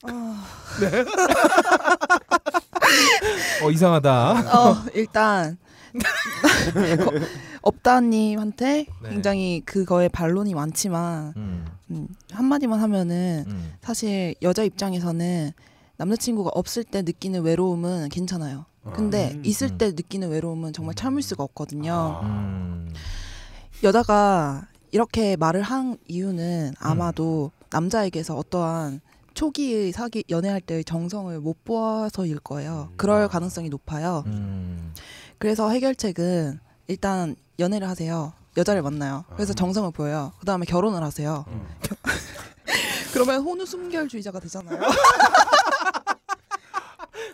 어... 네. 어 이상하다. 어 일단. 업다님한테 네. 굉장히 그거에 반론이 많지만 음. 음, 한마디만 하면은 음. 사실 여자 입장에서는 남자친구가 없을 때 느끼는 외로움은 괜찮아요. 아, 근데 음, 있을 음. 때 느끼는 외로움은 정말 참을 수가 없거든요. 아, 음. 여자가 이렇게 말을 한 이유는 아마도 음. 남자에게서 어떠한 초기의 사기 연애할 때의 정성을 못 보아서일 거예요. 그럴 아. 가능성이 높아요. 음. 그래서 해결책은 일단 연애를 하세요. 여자를 만나요. 그래서 정성을 보여요. 그 다음에 결혼을 하세요. 음. 그러면 혼우순결주의자가 되잖아요.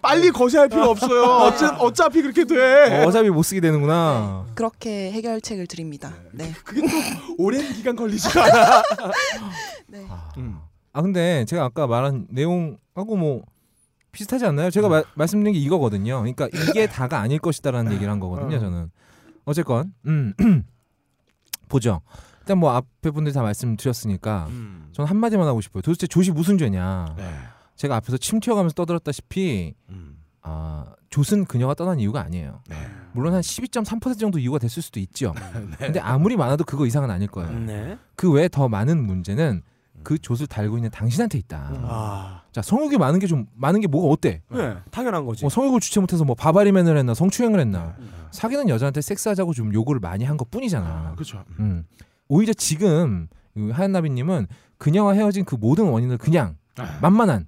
빨리 거세할 필요 없어요. 어차, 어차피 그렇게 돼. 어, 어차피 못 쓰게 되는구나. 네, 그렇게 해결책을 드립니다. 네. 네. 그게 또 오랜 기간 걸리지가 않아. 네. 음. 아 근데 제가 아까 말한 내용하고 뭐 비슷하지 않나요? 제가 마, 말씀드린 게 이거거든요. 그러니까 이게 다가 아닐 것이다라는 얘기를 한 거거든요. 저는 어쨌건 음, 보죠. 일단 뭐 앞에 분들이 다 말씀드렸으니까 음. 저는 한마디만 하고 싶어요. 도대체 조시 무슨 죄냐. 네. 제가 앞에서 침 튀어가면서 떠들었다시피 음. 아, 조선 그녀가 떠난 이유가 아니에요. 네. 물론 한 십이 점 삼 퍼센트 정도 이유가 됐을 수도 있죠. 네. 근데 아무리 많아도 그거 이상은 아닐 거예요. 네. 그 외에 더 많은 문제는 그 젖을 달고 있는 당신한테 있다. 아. 자, 성욕이 많은 게 좀 많은 게 뭐가 어때? 네, 당연한 거지. 뭐 성욕을 주체 못해서 뭐 바바리맨을 했나 성추행을 했나 네. 사귀는 여자한테 섹스하자고 좀 요구를 많이 한 것 뿐이잖아. 아, 그렇죠. 음. 오히려 지금 하얀나비님은 그녀와 헤어진 그 모든 원인을 그냥 아. 만만한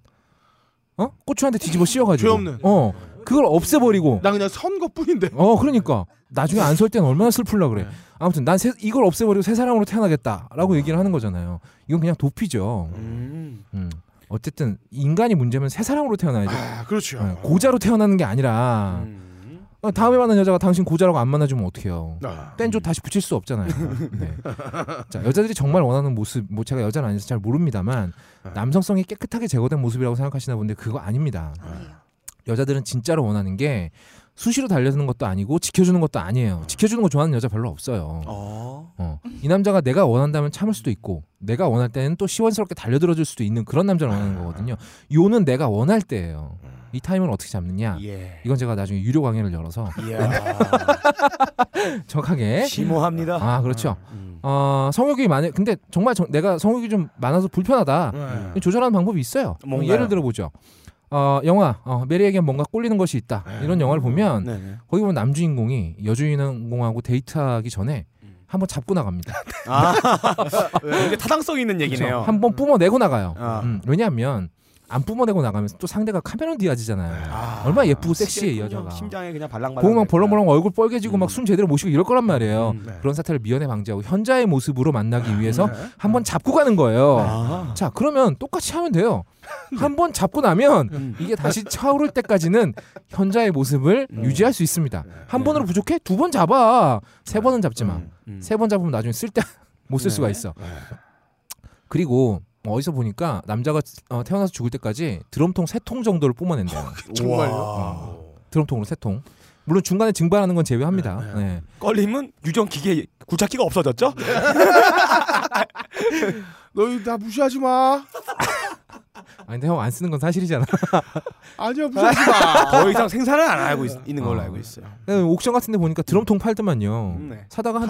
어 고추한테 뒤집어 씌워가지고 죄 없는. 어 그걸 없애버리고 나 그냥 선 것뿐인데. 어 그러니까 나중에 안 설 때는 얼마나 슬플라 그래. 네. 아무튼 난 새, 이걸 없애버리고 새 사람으로 태어나겠다라고 아. 얘기를 하는 거잖아요. 이건 그냥 도피죠. 음. 음. 어쨌든 인간이 문제면 새 사람으로 태어나야죠. 아, 그렇죠. 네. 고자로 태어나는 게 아니라 음. 다음에 만난 여자가 당신 고자라고 안 만나주면 어떡해요. 아. 땐조 다시 붙일 수 없잖아요. 네. 자, 여자들이 정말 원하는 모습 뭐 제가 여자는 아니어서 잘 모릅니다만 아. 남성성이 깨끗하게 제거된 모습이라고 생각하시나 본데 그거 아닙니다. 아. 여자들은 진짜로 원하는 게 수시로 달려드는 것도 아니고 지켜주는 것도 아니에요. 지켜주는 거 좋아하는 여자 별로 없어요. 어. 어. 이 남자가 내가 원한다면 참을 수도 있고 내가 원할 때는 또 시원스럽게 달려들어줄 수도 있는 그런 남자를 원하는 거거든요. 요는 내가 원할 때예요. 이 타임을 어떻게 잡느냐. 예. 이건 제가 나중에 유료 강의를 열어서 정확하게 심오합니다. 아 그렇죠. 음. 어, 성욕이 많아. 근데 정말 저, 내가 성욕이 좀 많아서 불편하다. 음. 조절하는 방법이 있어요. 뭔가요? 예를 들어보죠. 어, 영화 어, 메리에겐 뭔가 꼴리는 것이 있다 네. 이런 영화를 보면 네네. 거기 보면 남주인공이 여주인공하고 데이트하기 전에 한번 잡고 나갑니다. 아, 이게 타당성 있는 얘기네요. 그렇죠? 한번 뿜어내고 나가요. 아. 음, 왜냐하면 안 뿜어내고 나가면서 또 상대가 카메론 디아즈잖아요. 아. 얼마나 예쁘고 섹시해 여자가. 심장에 그냥 발랑발랑 보고 막 벌렁벌렁 얼굴 뻘개지고 음. 막 숨 제대로 못 쉬고 이럴 거란 말이에요. 음, 네. 그런 사태를 미연에 방지하고 현자의 모습으로 만나기 위해서 네. 한번 잡고 가는 거예요. 아. 자 그러면 똑같이 하면 돼요. 한번 잡고 나면 음. 이게 다시 차오를 때까지는 현자의 모습을 음. 유지할 수 있습니다. 한 네. 번으로 부족해? 두 번 잡아. 세 번은 잡지 마. 음. 음. 세 번 잡으면 나중에 쓸 때 못 쓸 네. 수가 있어. 네. 그리고 어디서 보니까 남자가 태어나서 죽을 때까지 드럼통 세 통 정도를 뿜어낸대요. 정말요? 음. 드럼통으로 세 통. 물론 중간에 증발하는 건 제외합니다. 네, 네. 네. 걸림은 유전기계 굴착기가 없어졌죠? 네. 너희 나 무시하지 마. 아니 근데 형 안 쓰는 건 사실이잖아. 아니요 무시하지 마. 더 이상 생산을 안 하고 있, 있는 걸로 어. 알고 있어요. 옥션 같은 데 보니까 드럼통 팔더만요. 네. 사다가 한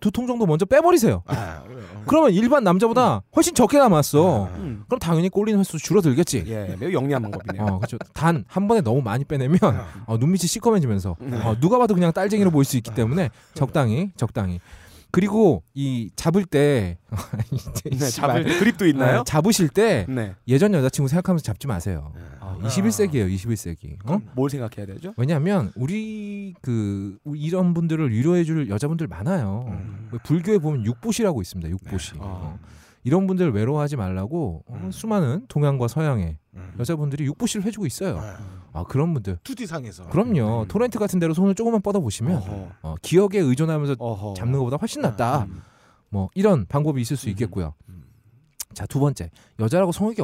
두 통 어, 정도 먼저 빼버리세요. 아, 그러면 일반 남자보다 음. 훨씬 적게 남았어. 아, 음. 그럼 당연히 꼴리는 횟수 줄어들겠지. 예, 매우 영리한 방법이네요. 어, 그렇죠. 단 한 번에 너무 많이 빼내면 어, 눈밑이 시커매지면서 네. 어, 누가 봐도 그냥 딸쟁이로 보일 수 있기 때문에 적당히 적당히. 그리고 이 잡을 때 네, 잡을 때 그립도 있나요? 어, 잡으실 때 네. 예전 여자친구 생각하면서 잡지 마세요. 아, 이십일 세기예요, 이십일 세기. 어? 뭘 생각해야 되죠? 왜냐하면 우리 그 이런 분들을 위로해줄 여자분들 많아요. 음. 불교에 보면 육보시라고 있습니다. 육보시. 네. 어. 어. 이런 분들 외로워하지 말라고 음. 수많은 동양과 서양의 음. 여자분들이 육보시를 해주고 있어요. 음. 아 그런 분들 투디상에서 그럼요. 음. 토렌트 같은 데로 손을 조금만 뻗어보시면 어, 기억에 의존하면서 어허. 잡는 것보다 훨씬 낫다. 음. 뭐 이런 방법이 있을 수 있겠고요. 음. 자, 두 번째, 여자라고 성욕이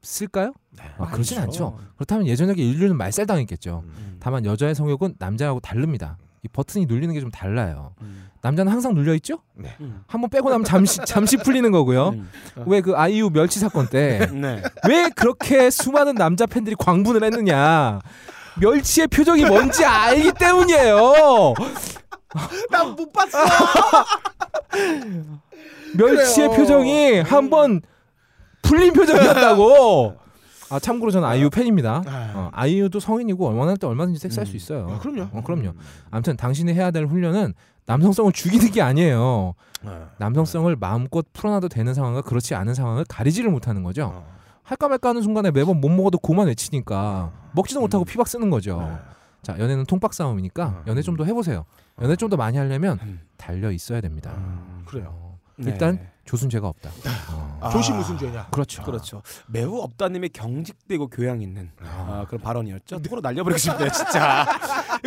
없을까요? 네, 아, 그렇진 않죠. 그렇다면 예전에 인류는 말살당했겠죠. 음. 다만 여자의 성욕은 남자하고 다릅니다. 이 버튼이 눌리는 게 좀 달라요. 음. 남자는 항상 눌려 있죠? 네. 음. 한번 빼고 나면 잠시 잠시 풀리는 거고요. 음. 왜 그 아이유 멸치 사건 때 네. 왜 그렇게 수많은 남자 팬들이 광분을 했느냐? 멸치의 표정이 뭔지 알기 때문이에요. 난 못 봤어. 멸치의 그래요. 표정이 한번 풀린 표정이었다고. 아 참고로 저는 아이유 팬입니다. 어, 아이유도 성인이고 원할 때 얼마든지 섹스할 음. 수 있어요. 아, 그럼요. 어, 그럼요. 아무튼 당신이 해야 될 훈련은 남성성을 죽이는 게 아니에요. 아, 남성성을 마음껏 풀어놔도 되는 상황과 그렇지 않은 상황을 가리지를 못하는 거죠. 아. 할까 말까 하는 순간에 매번 못 먹어도 고만 외치니까 먹지도 음. 못하고 피박 쓰는 거죠. 아. 자, 연애는 통박 싸움이니까 연애 좀 더 해보세요. 연애 좀 더 많이 하려면 달려 있어야 됩니다. 아, 그래요. 네. 일단 조순 죄가 없다. 어. 아. 조시 무슨 죄냐? 그렇죠. 그렇죠. 매우 없다님의 경직되고 교양 있는 아. 아, 그런 발언이었죠. 토로 날려버리고 싶네요, 진짜.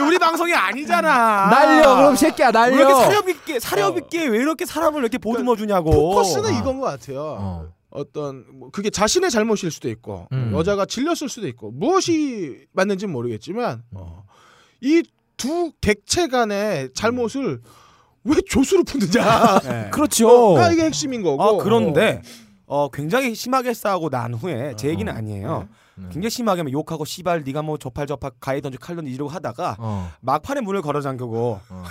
우리 방송이 아니잖아. 날려, 그럼 새끼야, 날려. 왜 이렇게 사려 깊게, 사려 깊게 어. 왜 이렇게 사람을 이렇게 보듬어 주냐고. 그러니까 포커스는 아. 이건 것 같아요. 어. 어떤 뭐 그게 자신의 잘못일 수도 있고 음. 여자가 질렸을 수도 있고 무엇이 맞는지는 모르겠지만 어. 이 두 객체 간의 잘못을 왜 조수로 푸느냐. 네. 그렇죠. 아, 이게 핵심인 거고. 아, 그런데 어. 어, 굉장히 심하게 싸우고 난 후에 제 얘기는 아니에요. 네. 네. 굉장히 심하게 막 욕하고 씨발 네가 뭐 저팔저팔 가위던지 칼던지 이러고 하다가 어. 막판에 문을 걸어 잠그고 어.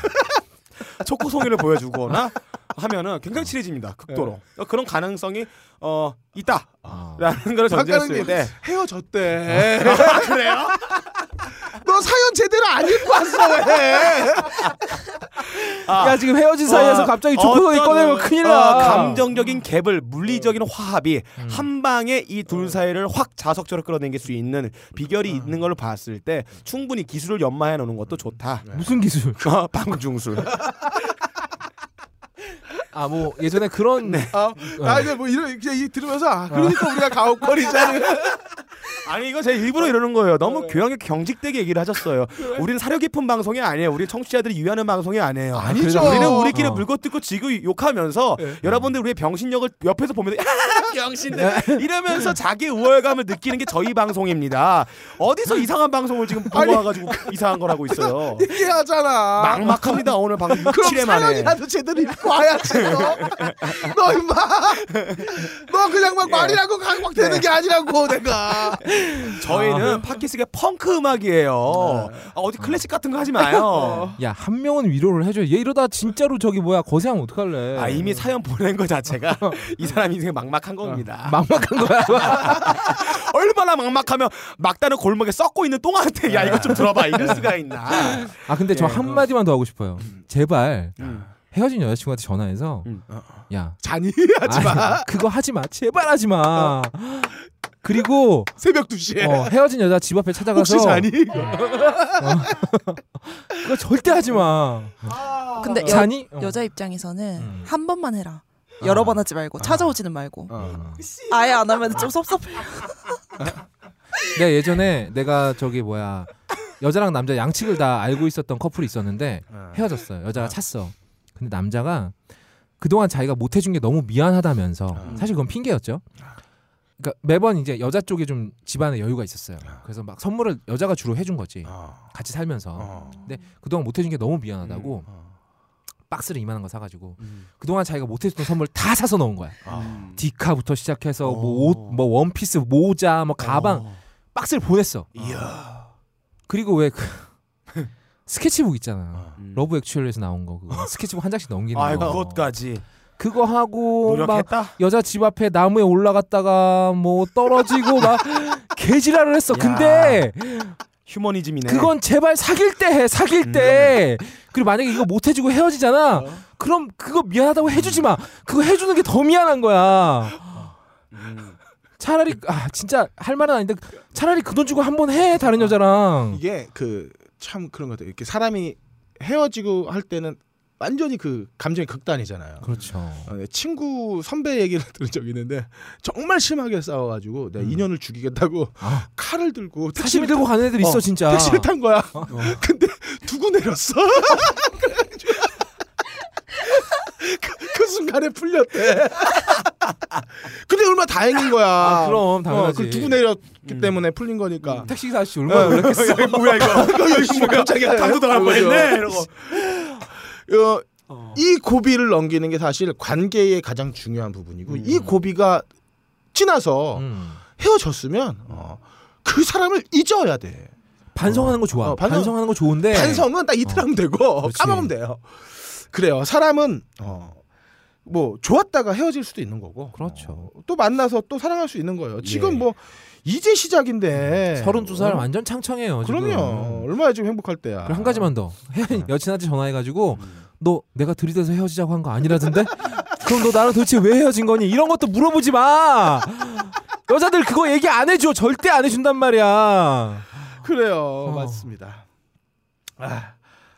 초코송이를 보여주거나 하면은 굉장히 칠해집니다. 극도로. 네. 그런 가능성이 어 있다. 아. 라는 걸 전제했을 때 헤어졌대. 아, 그래요? 너 사연 제대로 안 읽고 왔어 왜? 아, 야 지금 헤어진 사이에서 어, 갑자기 초코송이 꺼내면 큰일 나. 어, 감정적인 갭을 물리적인 화합이 음. 한 방에 이 둘 사이를 확 자석처럼 끌어당길 수 있는 비결이 음. 있는 걸로 봤을 때 충분히 기술을 연마해 놓는 것도 좋다. 네. 무슨 기술? 어, 방중술. 아 뭐 예전에 그런 네. 아, 아 이제 뭐 이런 이제 들으면서 아, 그러니까 어. 우리가 가혹거리잖아요. 아니 이거 제 일부러 이러는 거예요. 너무 교양에 경직되게 얘기를 하셨어요. 그래? 우리는 사려 깊은 방송이 아니에요. 우리 청취자들이 유하는 방송이 아니에요. 아니죠. 우리는 우리끼리 어. 물고 뜯고 지고 욕하면서 네. 여러분들 우리의 병신력을 옆에서 보면서 병신들 이러면서 자기 우월감을 느끼는 게 저희 방송입니다. 어디서 이상한 방송을 지금 보고 와가지고 이상한 걸 하고 있어요. 얘기하잖아. 막막합니다. 오늘 방송 육, 칠 회 만에. 그럼 사연이라도 제대로 입고 와야지. 너 임마 너 그냥 막 말이라고 예. 막 되는 게 아니라고 내가. 저희는 아, 팟캐스트의 펑크 음악이에요. 네. 아, 어디 클래식 같은 거 하지 마요. 야, 한 명은 위로를 해줘요. 얘 이러다 진짜로 저기 뭐야 거세하면 어떡할래. 아, 이미 사연 보낸 거 자체가 이 사람 인생이 막막한 겁니다. 어, 막막한 거야. 얼마나 막막하면 막다른 골목에 썩고 있는 똥한테 야 이거 좀 들어봐 이럴 수가 있나. 아 근데 저 한마디만 더 하고 싶어요. 제발 음. 헤어진 여자친구한테 전화해서 음. 야 잔이 하지마 그거 하지마 제발 하지마. 어. 그리고 새벽 두 시에 어, 헤어진 여자 집 앞에 찾아가서 혹시 잔이? 어. 그거 절대 하지마. 근데 여, 잔이? 어. 여자 입장에서는 음. 한 번만 해라. 여러 어. 번 하지 말고 찾아오지는 말고 어. 아예 안 하면 좀 섭섭해요. 내가 예전에 내가 저기 뭐야 여자랑 남자 양측을 다 알고 있었던 커플이 있었는데 헤어졌어요. 여자가 찼어. 근데 남자가 그동안 자기가 못해준 게 너무 미안하다면서 사실 그건 핑계였죠. 그러니까 매번 이제 여자 쪽에 좀 집안에 여유가 있었어요. 그래서 막 선물을 여자가 주로 해준 거지. 같이 살면서. 근데 그동안 못해준 게 너무 미안하다고 박스를 이만한 거 사가지고 그동안 자기가 못해줬던 선물 다 사서 넣은 거야. 디카부터 시작해서 뭐 옷, 뭐 원피스, 모자, 뭐 가방 박스를 보냈어. 그리고 왜 그 스케치북 있잖아. 음. 러브 액츄얼리에서 나온 거 그거. 스케치북 한 장씩 넘기는 아, 거. 아, 그것까지. 그거 하고 노력했다? 막 여자 집 앞에 나무에 올라갔다가 뭐 떨어지고 막 개지랄을 했어. 야. 근데 휴머니즘이네. 그건 제발 사귈 때 해. 사귈 때. 음. 그리고 만약에 이거 못 해주고 헤어지잖아. 어? 그럼 그거 미안하다고 해주지 마. 그거 해주는 게 더 미안한 거야. 음. 차라리 아 진짜 할 말은 아닌데 차라리 그 돈 주고 한번 해. 다른 여자랑. 이게 그 참 그런 것 같아요. 이렇게 사람이 헤어지고 할 때는 완전히 그 감정이 극단이잖아요. 그렇죠. 친구 선배 얘기를 들은 적이 있는데 정말 심하게 싸워가지고 내가 음. 인연을 죽이겠다고 아. 칼을 들고 사시미 들고 가는 애들 어, 있어 진짜. 택시를 탄 거야. 어, 어. 근데 두고 내렸어. 그, 그 순간에 풀렸대. 근데 얼마나 다행인 거야. 아, 그럼 당연하지. 어, 그걸 두고 내렸기 음. 때문에 풀린 거니까. 음, 택시기사 아저씨 얼마나 놀랬겠어. 야, 뭐야 이거. 이거 갑자기 당도 당할 뻔했네. 이러고. 어, 어. 이 고비를 넘기는 게 사실 관계의 가장 중요한 부분이고 음. 이 고비가 지나서 음. 헤어졌으면 어, 그 사람을 잊어야 돼. 반성하는 어. 거 좋아. 어, 반성, 반성하는 거 좋은데 반성은 딱 이틀 어. 하면 되고 그렇지. 까먹으면 돼요. 그래요. 사람은 어, 뭐 좋았다가 헤어질 수도 있는 거고 그렇죠. 어, 또 만나서 또 사랑할 수 있는 거예요. 지금 예. 뭐 이제 시작인데 서른두 살 어. 완전 창청해요. 그럼요. 지금. 얼마나 지금 행복할 때야. 한 가지만 더. 여친한테 전화해가지고 음. 너 내가 들이대서 헤어지자고 한 거 아니라던데? 그럼 너 나랑 도대체 왜 헤어진 거니? 이런 것도 물어보지 마. 여자들 그거 얘기 안 해줘. 절대 안 해준단 말이야. 그래요. 어. 맞습니다. 아,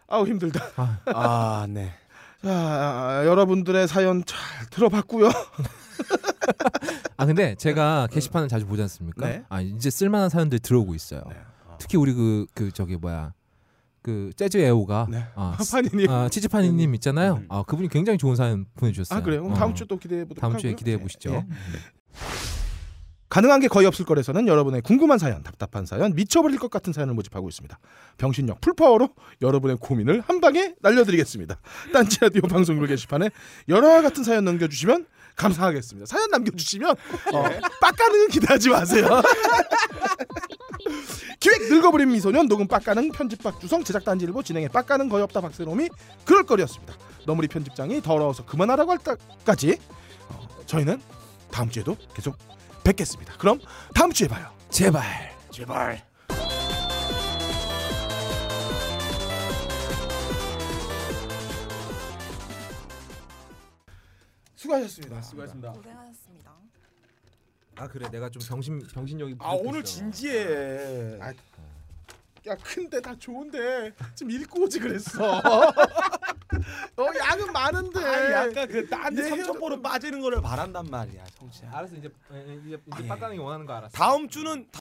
아우 힘들다. 아, 아 네. 자, 여러분들의 사연 잘 들어봤고요. 아 근데 제가 게시판을 자주 보지 않습니까? 네? 아 이제 쓸만한 사연들 들어오고 있어요. 네. 어. 특히 우리 그, 그 저기 뭐야 그 재즈 애호가 네. 아, 파니님, 아, 치즈파니님 있잖아요. 아 그분이 굉장히 좋은 사연 보내주셨어요. 아 그래요? 그럼 다음 어. 주 또 기대해 보도록 하고요. 다음 주에 기대해 보시죠. 네. 네. 가능한 게 거의 없을 거래서는 여러분의 궁금한 사연, 답답한 사연, 미쳐버릴 것 같은 사연을 모집하고 있습니다. 병신력 풀파워로 여러분의 고민을 한 방에 날려드리겠습니다. 딴지 라디오 방송국 게시판에 여러와 같은 사연 남겨주시면 감사하겠습니다. 사연 남겨주시면 어, 빡가능은 기대하지 마세요. 기획 늙어버린 미소년, 녹음 빡가능, 편집 박주성, 제작 딴지일보, 진행에 빡가능, 거의 없다 박세롬이 그럴거리였습니다. 너무리 편집장이 더러워서 그만하라고 할 때까지 어, 저희는 다음 주에도 계속 뵙겠습니다. 그럼 다음 주에 봐요. 제발 제발. 수고하셨습니다. 수고하셨습니다. 고생하셨습니다. 아 그래 내가 좀 병신 병신력이 아 오늘 진지해. 아, 야 큰데 다 좋은데 좀 읽고 오지 그랬어. 어 양은 많은데. 아니, 약간 그 나한테 삼천포로 빠지는 거를 바란단 말이야, 성취야. 알았어 이제 이제 빡가는 게 원하는 거 알았어. 다음 주는. 다...